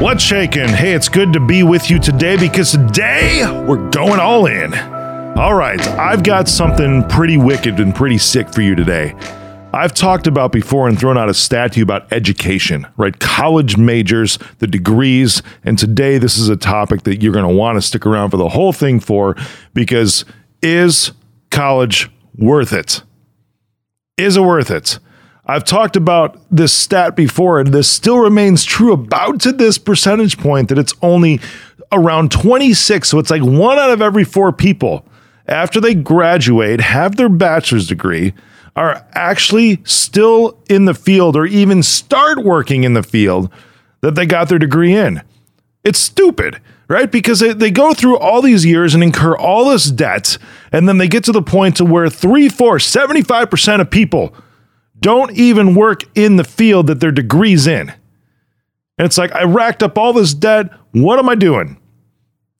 What's shaking? Hey, it's good to be with you today because today we're going all in. All right, I've got something pretty wicked and pretty sick for you today. I've talked about before and thrown out a stat to you about education, right? College majors, the degrees, and today this is a topic that you're going to want to stick around for the whole thing for, because is college worth it? Is it worth it? I've talked about this stat before, and this still remains true about to this percentage point that it's only around 26, so it's like 1 out of every 4 people after they graduate, have their bachelor's degree, are actually still in the field or even start working in the field that they got their degree in. It's stupid, right? Because they go through all these years and incur all this debt, and then they get to the point to where 3/4, 75% of people don't even work in the field that their degree's in. And it's like, I racked up all this debt. What am I doing?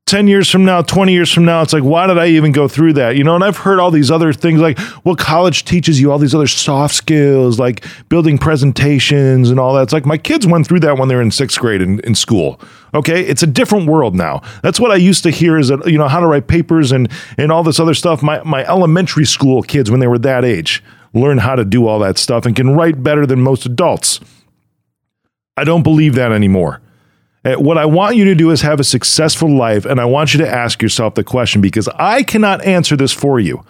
10 years from now, 20 years from now, it's like, why did I even go through that? You know, and I've heard all these other things like, well, college teaches you all these other soft skills, like building presentations and all that. It's like, my kids went through that when they were in 6th grade in school. Okay. It's a different world now. That's what I used to hear is, that, you know, how to write papers and all this other stuff. My elementary school kids, when they were that age, learn how to do all that stuff and can write better than most adults. I don't believe that anymore. What I want you to do is have a successful life, and I want you to ask yourself the question, because I cannot answer this for you.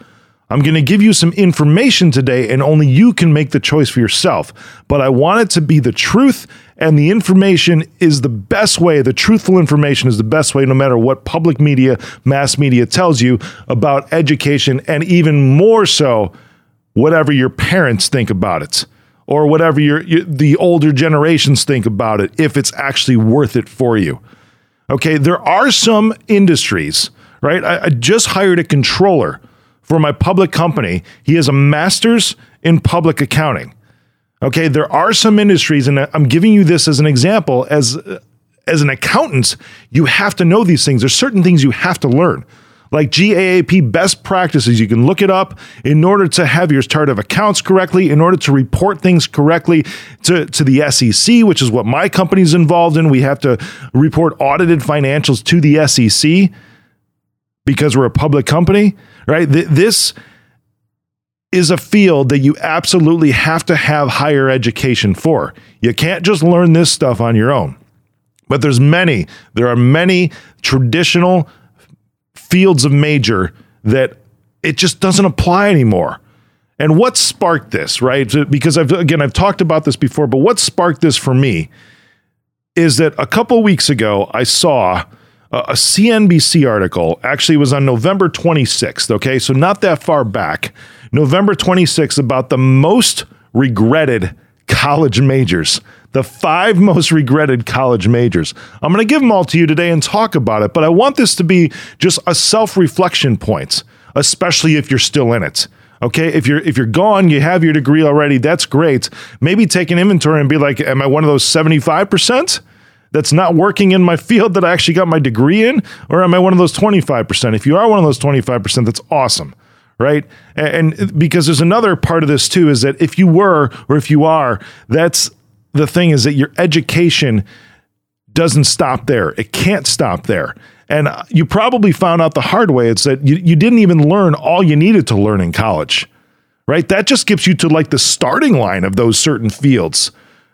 I'm going to give you some information today, and only you can make the choice for yourself. But I want it to be the truth, and the information is the best way. The truthful information is the best way, no matter what public media, mass media tells you about education, and even more so, whatever your parents think about it. Or whatever the older generations think about it, if it's actually worth it for you. Okay, there are some industries, right? I just hired a controller for my public company. He has a master's in public accounting. Okay, there are some industries, and I'm giving you this as an example. As an accountant, you have to know these things. There's certain things you have to learn. Like GAAP best practices, you can look it up in order to have your chart of accounts correctly, in order to report things correctly to the SEC, which is what my company's involved in. We have to report audited financials to the SEC because we're a public company, right? This is a field that you absolutely have to have higher education for. You can't just learn this stuff on your own. But there are many traditional fields of major that it just doesn't apply anymore. And what sparked this, right? Because I've talked about this before, but what sparked this for me is that a couple weeks ago, I saw a CNBC article. Actually, it was on November 26th, okay? So not that far back, November 26th, about the most regretted college majors, the 5 most regretted college majors. I'm going to give them all to you today and talk about it, but I want this to be just a self-reflection point, especially if you're still in it. Okay, if you're gone, you have your degree already, that's great. Maybe take an inventory and be like, am I one of those 75% that's not working in my field that I actually got my degree in? Or am I one of those 25%? If you are one of those 25%, that's awesome. Right? And because there's another part of this too, is that if you were, or if you are, that's the thing, is that your education doesn't stop there. It can't stop there. And you probably found out the hard way. It's that you didn't even learn all you needed to learn in college, right? That just gets you to like the starting line of those certain fields.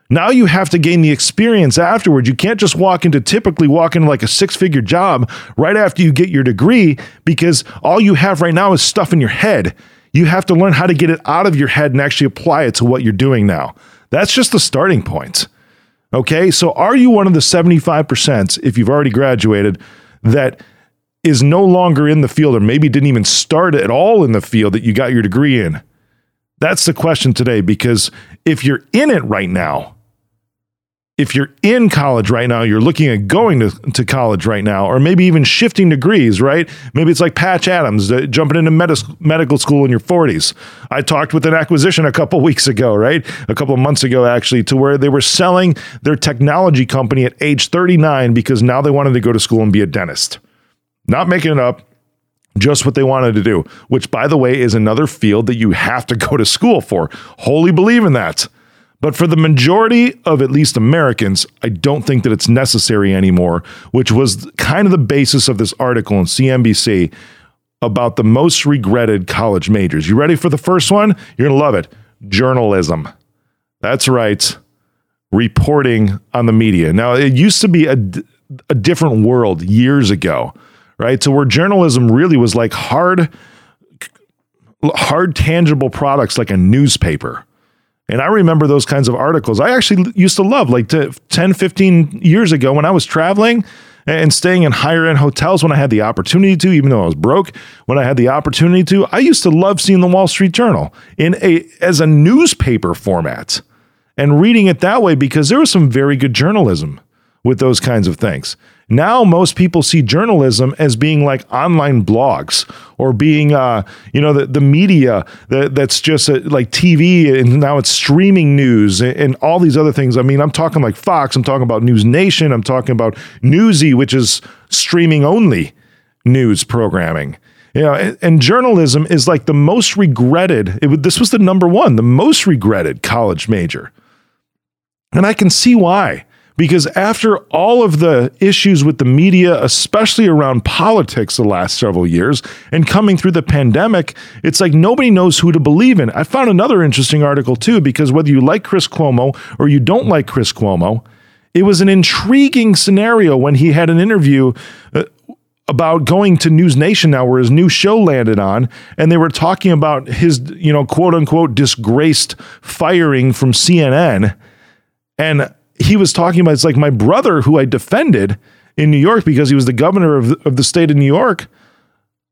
Now you have to gain the experience afterwards. You can't just walk into like a 6-figure job right after you get your degree, because all you have right now is stuff in your head. You have to learn how to get it out of your head and actually apply it to what you're doing now. That's just the starting point. Okay, so are you one of the 75%, if you've already graduated, that is no longer in the field, or maybe didn't even start at all in the field that you got your degree in? That's the question today, because if you're in it right now, if you're in college right now, you're looking at going to college right now, or maybe even shifting degrees, right? Maybe it's like Patch Adams, jumping into medical school in your 40s. I talked with an acquisition a couple of months ago, actually, to where they were selling their technology company at age 39 because now they wanted to go to school and be a dentist. Not making it up. Just what they wanted to do, which, by the way, is another field that you have to go to school for. Wholly believe in that. But for the majority of at least Americans, I don't think that it's necessary anymore, which was kind of the basis of this article in CNBC about the most regretted college majors. You ready for the first one? You're going to love it. Journalism. That's right. Reporting on the media. Now, it used to be a different world years ago, right? So where journalism really was like hard tangible products like a newspaper. And I remember those kinds of articles. I actually used to love, like 10, 15 years ago when I was traveling and staying in higher end hotels when I had the opportunity to, even though I was broke, when I had the opportunity to, I used to love seeing the Wall Street Journal as a newspaper format and reading it that way, because there was some very good journalism with those kinds of things. Now, most people see journalism as being like online blogs or being, the media that's just like TV, and now it's streaming news and all these other things. I mean, I'm talking like Fox, I'm talking about News Nation, I'm talking about Newsy, which is streaming only news programming. And journalism is like the most regretted. This was the number one, the most regretted college major. And I can see why. Because after all of the issues with the media, especially around politics the last several years, and coming through the pandemic, it's like nobody knows who to believe in. I found another interesting article too, because whether you like Chris Cuomo or you don't like Chris Cuomo, it was an intriguing scenario when he had an interview about going to News Nation now, where his new show landed on, and they were talking about his, quote unquote, disgraced firing from CNN. And he was talking about, it's like my brother who I defended in New York because he was the governor of the state of New York,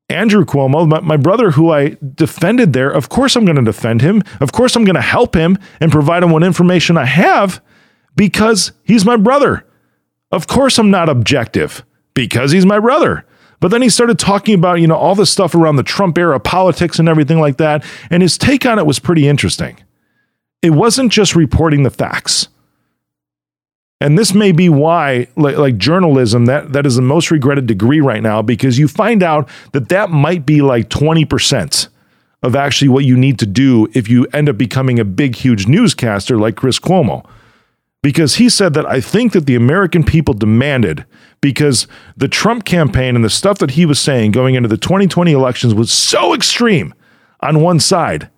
Andrew Cuomo, my brother who I defended there. Of course, I'm going to defend him. Of course, I'm going to help him and provide him what information I have because he's my brother. Of course, I'm not objective because he's my brother. But then he started talking about, all this stuff around the Trump era politics and everything like that. And his take on it was pretty interesting. It wasn't just reporting the facts. And this may be why, like journalism, that is the most regretted degree right now, because you find out that might be like 20% of actually what you need to do if you end up becoming a big, huge newscaster like Chris Cuomo. Because he said that I think that the American people demanded, because the Trump campaign and the stuff that he was saying going into the 2020 elections was so extreme on one side,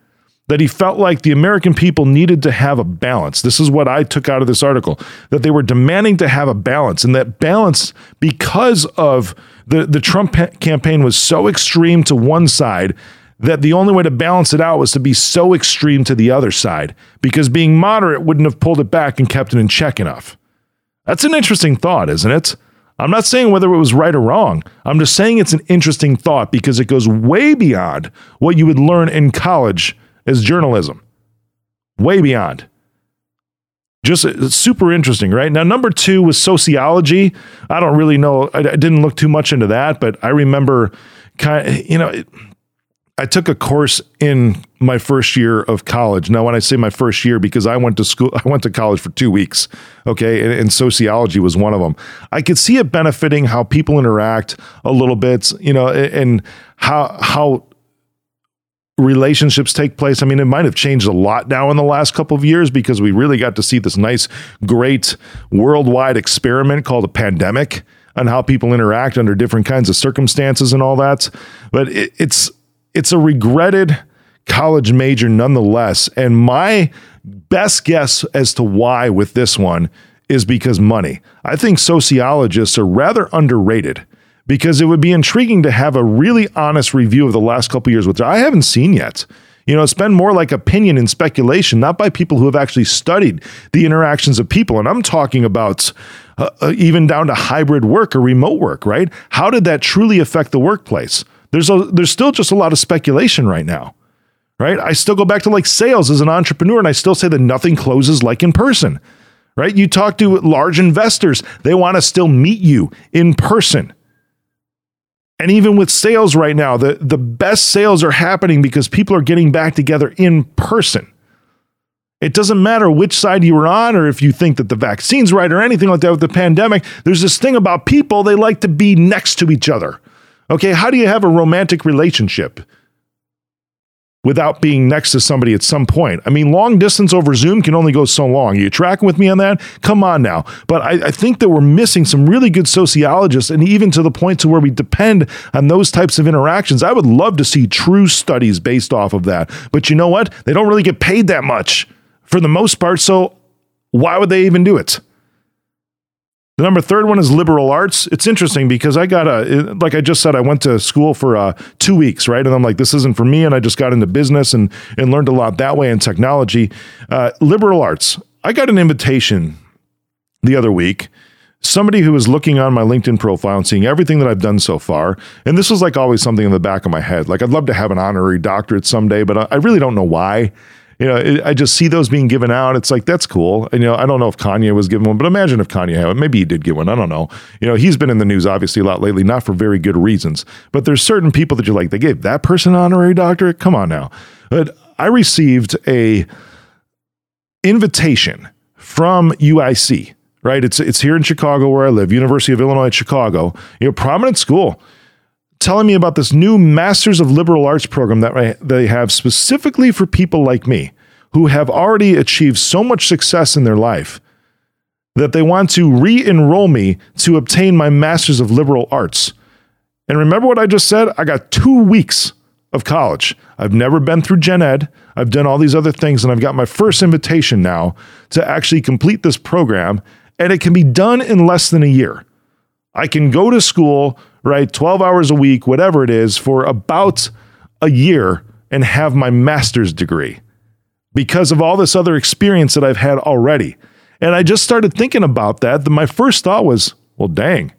that he felt like the American people needed to have a balance. This is what I took out of this article, that they were demanding to have a balance, and that balance, because of the Trump campaign was so extreme to one side, that the only way to balance it out was to be so extreme to the other side, because being moderate wouldn't have pulled it back and kept it in check enough. That's an interesting thought, isn't it? I'm not saying whether it was right or wrong. I'm just saying it's an interesting thought because it goes way beyond what you would learn in college as journalism, way beyond. Just super interesting, right? Now, number two was sociology. I don't really know. I didn't look too much into that, but I remember I took a course in my first year of college. Now, when I say my first year, because I went to college for 2 weeks, okay? And sociology was one of them. I could see it benefiting how people interact a little bit, and how relationships take place. I mean, it might have changed a lot now in the last couple of years because we really got to see this nice, great worldwide experiment called a pandemic on how people interact under different kinds of circumstances and all that. But it's a regretted college major nonetheless. And my best guess as to why with this one is because money. I think sociologists are rather underrated, because it would be intriguing to have a really honest review of the last couple of years, which I haven't seen yet. It's been more like opinion and speculation, not by people who have actually studied the interactions of people. And I'm talking about even down to hybrid work or remote work, right? How did that truly affect the workplace? There's still just a lot of speculation right now, right? I still go back to like sales as an entrepreneur, and I still say that nothing closes like in person, right? You talk to large investors, they want to still meet you in person. And even with sales right now, the best sales are happening because people are getting back together in person. It doesn't matter which side you were on, or if you think that the vaccine's right or anything like that with the pandemic. There's this thing about people, they like to be next to each other. Okay, how do you have a romantic relationship? without being next to somebody at some point. I mean, long distance over Zoom can only go so long. Are you tracking with me on that? Come on now. But I think that we're missing some really good sociologists, and even to the point to where we depend on those types of interactions. I would love to see true studies based off of that. But you know what? They don't really get paid that much for the most part, so why would they even do it? The number third one is liberal arts. It's interesting because like I just said, I went to school for 2 weeks, right? And I'm like, this isn't for me. And I just got into business and learned a lot that way, and technology. Liberal arts. I got an invitation the other week. Somebody who was looking on my LinkedIn profile and seeing everything that I've done so far. And this was like always something in the back of my head. Like, I'd love to have an honorary doctorate someday, but I really don't know why. You know, I just see those being given out. It's like, that's cool. And, you know, I don't know if Kanye was given one, but imagine if Kanye had one. Maybe he did get one. I don't know. You know, he's been in the news, obviously, a lot lately, not for very good reasons. But there's certain people that you're like, they gave that person an honorary doctorate? Come on now. But I received a invitation from UIC, right? It's here in Chicago where I live, University of Illinois at Chicago, you know, prominent school, telling me about this new Masters of Liberal Arts program that they have specifically for people like me who have already achieved so much success in their life that they want to re-enroll me to obtain my Masters of Liberal Arts. And remember what I just said? I got 2 weeks of college. I've never been through gen ed. I've done all these other things, and I've got my first invitation now to actually complete this program, and it can be done in less than a year. I can go to school, right, 12 hours a week, whatever it is, for about a year and have my master's degree because of all this other experience that I've had already. And I just started thinking about that. My first thought was, well, dang,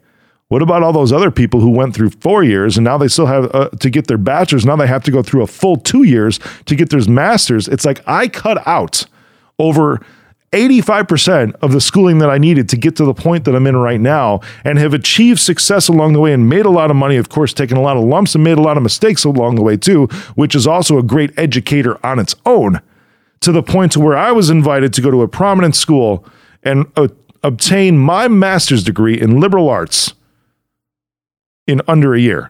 what about all those other people who went through 4 years and now they still have to get their bachelor's? Now they have to go through a full 2 years to get their master's. It's like I cut out over 85% of the schooling that I needed to get to the point that I'm in right now, and have achieved success along the way and made a lot of money, of course, taken a lot of lumps and made a lot of mistakes along the way too, which is also a great educator on its own, to the point to where I was invited to go to a prominent school and obtain my master's degree in liberal arts in under a year.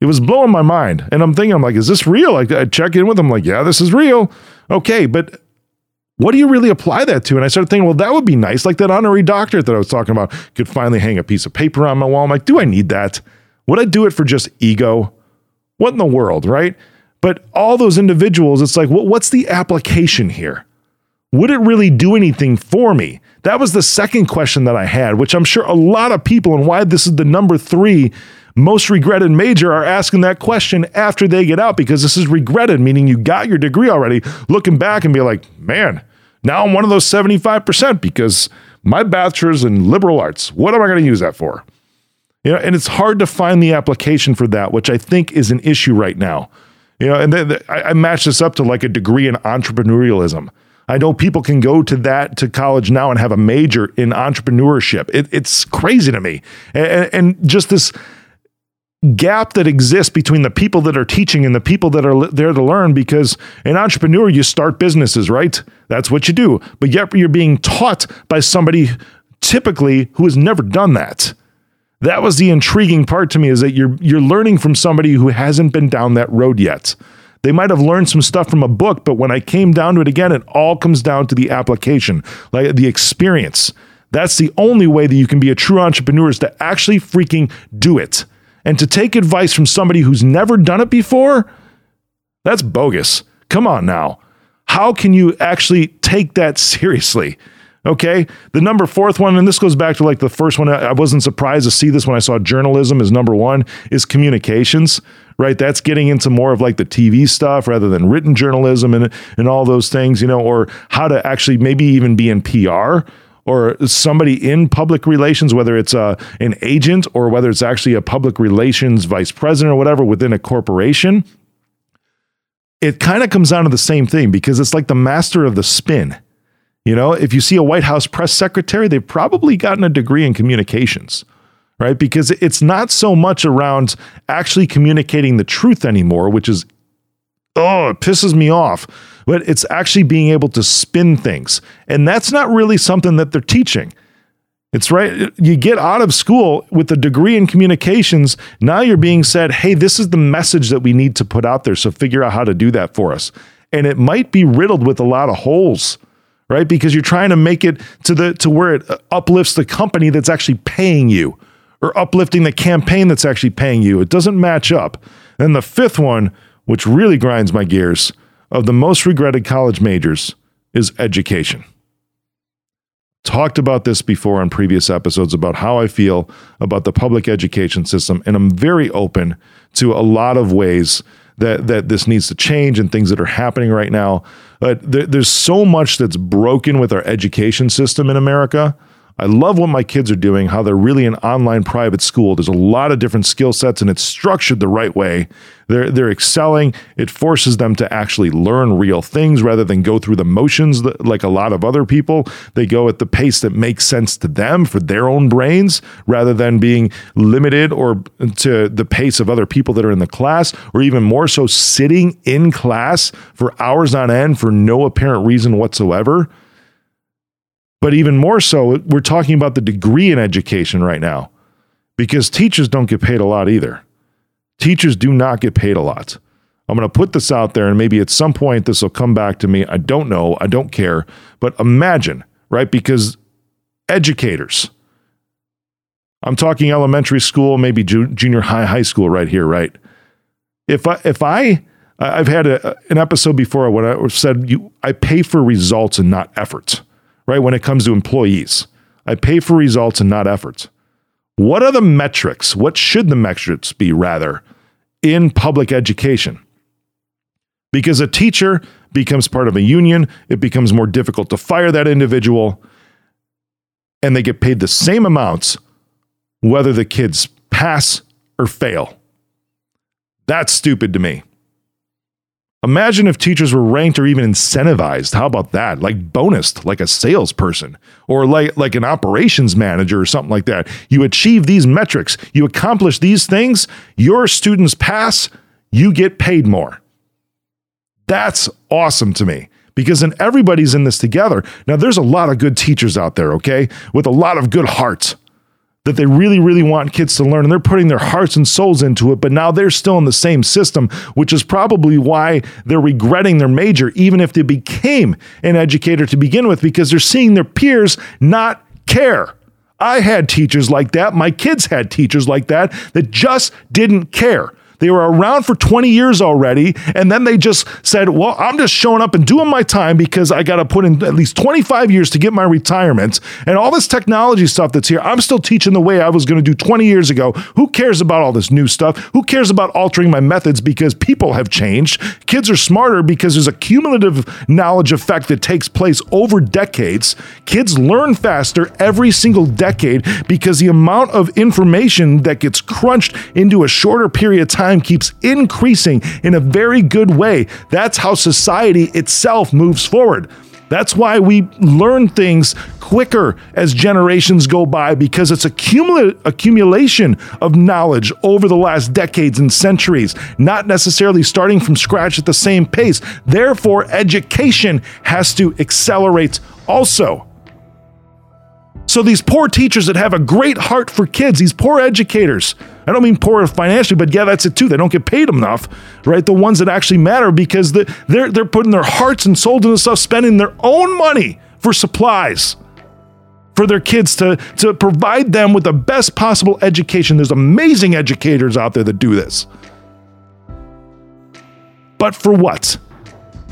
It was blowing my mind. And I'm thinking, I'm like, is this real? I check in with them, like, yeah, this is real. Okay, but what do you really apply that to? And I started thinking, well, that would be nice. Like that honorary doctorate that I was talking about, could finally hang a piece of paper on my wall. I'm like, do I need that? Would I do it for just ego? What in the world, right? But all those individuals, it's like, well, what's the application here? Would it really do anything for me? That was the second question that I had, which I'm sure a lot of people, and why this is the number three most regretted major, are asking that question after they get out, because this is regretted, meaning you got your degree already, looking back and be like, man, now I'm one of those 75% because my bachelor's in liberal arts, what am I going to use that for? You know, and it's hard to find the application for that, which I think is an issue right now. You know, and then I match this up to like a degree in entrepreneurialism. I know people can go to college now and have a major in entrepreneurship. It's crazy to me. And just this gap that exists between the people that are teaching and the people that are there to learn, because an entrepreneur, you start businesses, right? That's what you do. But yet you're being taught by somebody typically who has never done that. That was the intriguing part to me, is that you're learning from somebody who hasn't been down that road yet. They might have learned some stuff from a book, but when I came down to it again, it all comes down to the application, like the experience. That's the only way that you can be a true entrepreneur, is to actually freaking do it. And to take advice from somebody who's never done it before, that's bogus. Come on now. How can you actually take that seriously? Okay. The number fourth one, and this goes back to like the first one, I wasn't surprised to see this when I saw journalism is number one, is communications, right? That's getting into more of like the TV stuff rather than written journalism and all those things, you know, or how to actually maybe even be in PR, or somebody in public relations, whether it's an agent or whether it's actually a public relations vice president or whatever within a corporation. It kind of comes down to the same thing, because it's like the master of the spin. You know, if you see a White House press secretary, they've probably gotten a degree in communications, right? Because it's not so much around actually communicating the truth anymore, which is, oh, it pisses me off. But it's actually being able to spin things. And that's not really something that they're teaching. It's right. You get out of school with a degree in communications. Now you're being said, hey, this is the message that we need to put out there. So figure out how to do that for us. And it might be riddled with a lot of holes, right? Because you're trying to make it to where it uplifts the company that's actually paying you or uplifting the campaign that's actually paying you. It doesn't match up. And the fifth one, which really grinds my gears, of the most regretted college majors is education. Talked about this before on previous episodes about how I feel about the public education system, and I'm very open to a lot of ways that this needs to change and things that are happening right now. But there's so much that's broken with our education system in America. I love what my kids are doing, how they're really an online private school. There's a lot of different skill sets, and it's structured the right way. They're excelling. It forces them to actually learn real things rather than go through the motions like a lot of other people. They go at the pace that makes sense to them for their own brains rather than being limited or to the pace of other people that are in the class, or even more so sitting in class for hours on end for no apparent reason whatsoever. But even more so, we're talking about the degree in education right now because teachers don't get paid a lot either. Teachers do not get paid a lot. I'm going to put this out there, and maybe at some point this will come back to me. I don't know. I don't care. But imagine, right? Because educators, I'm talking elementary school, maybe junior high school right here, right? I've had an episode before when I said I pay for results and not effort, right? When it comes to employees, I pay for results and not effort. What are the metrics? What should the metrics be, rather, in public education? Because a teacher becomes part of a union, it becomes more difficult to fire that individual, and they get paid the same amounts whether the kids pass or fail. That's stupid to me. Imagine if teachers were ranked or even incentivized. How about that? Like bonused, like a salesperson or like an operations manager or something like that. You achieve these metrics. You accomplish these things. Your students pass. You get paid more. That's awesome to me because then everybody's in this together. Now, there's a lot of good teachers out there, okay, with a lot of good hearts that they really, really want kids to learn, and they're putting their hearts and souls into it, but now they're still in the same system, which is probably why they're regretting their major, even if they became an educator to begin with, because they're seeing their peers not care. I had teachers like that. My kids had teachers like that just didn't care. They were around for 20 years already, and then they just said, well, I'm just showing up and doing my time because I got to put in at least 25 years to get my retirement, and all this technology stuff that's here, I'm still teaching the way I was going to do 20 years ago. Who cares about all this new stuff? Who cares about altering my methods because people have changed? Kids are smarter because there's a cumulative knowledge effect that takes place over decades. Kids learn faster every single decade because the amount of information that gets crunched into a shorter period of time keeps increasing in a very good way. That's how society itself moves forward. That's why we learn things quicker as generations go by, because it's accumulation of knowledge over the last decades and centuries, not necessarily starting from scratch at the same pace. Therefore, education has to accelerate also. So these poor teachers that have a great heart for kids, these poor educators, I don't mean poor financially, but yeah, that's it too. They don't get paid enough, right? The ones that actually matter, because they're putting their hearts and souls into stuff, spending their own money for supplies for their kids to provide them with the best possible education. There's amazing educators out there that do this. But for what?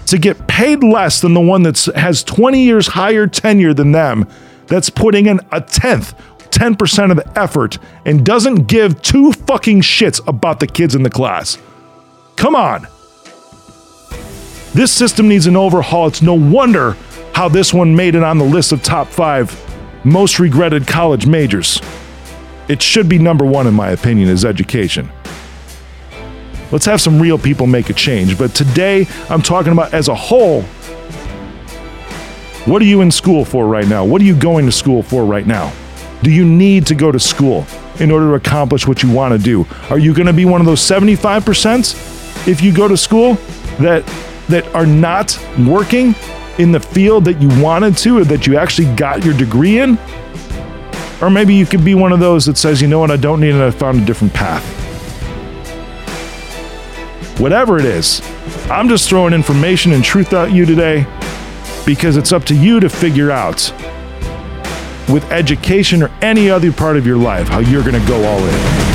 To get paid less than the one that has 20 years higher tenure than them, that's putting in a 10% of the effort and doesn't give two fucking shits about the kids in the class. Come on. This system needs an overhaul. It's no wonder how this one made it on the list of top 5 most regretted college majors. It should be number 1, in my opinion, is education. Let's have some real people make a change. But today I'm talking about as a whole, what are you in school for right now? What are you going to school for right now? Do you need to go to school in order to accomplish what you want to do? Are you going to be one of those 75% if you go to school that are not working in the field that you wanted to or that you actually got your degree in? Or maybe you could be one of those that says, you know what, I don't need it, I found a different path. Whatever it is, I'm just throwing information and truth at you today because it's up to you to figure out with education or any other part of your life how you're going to go all in.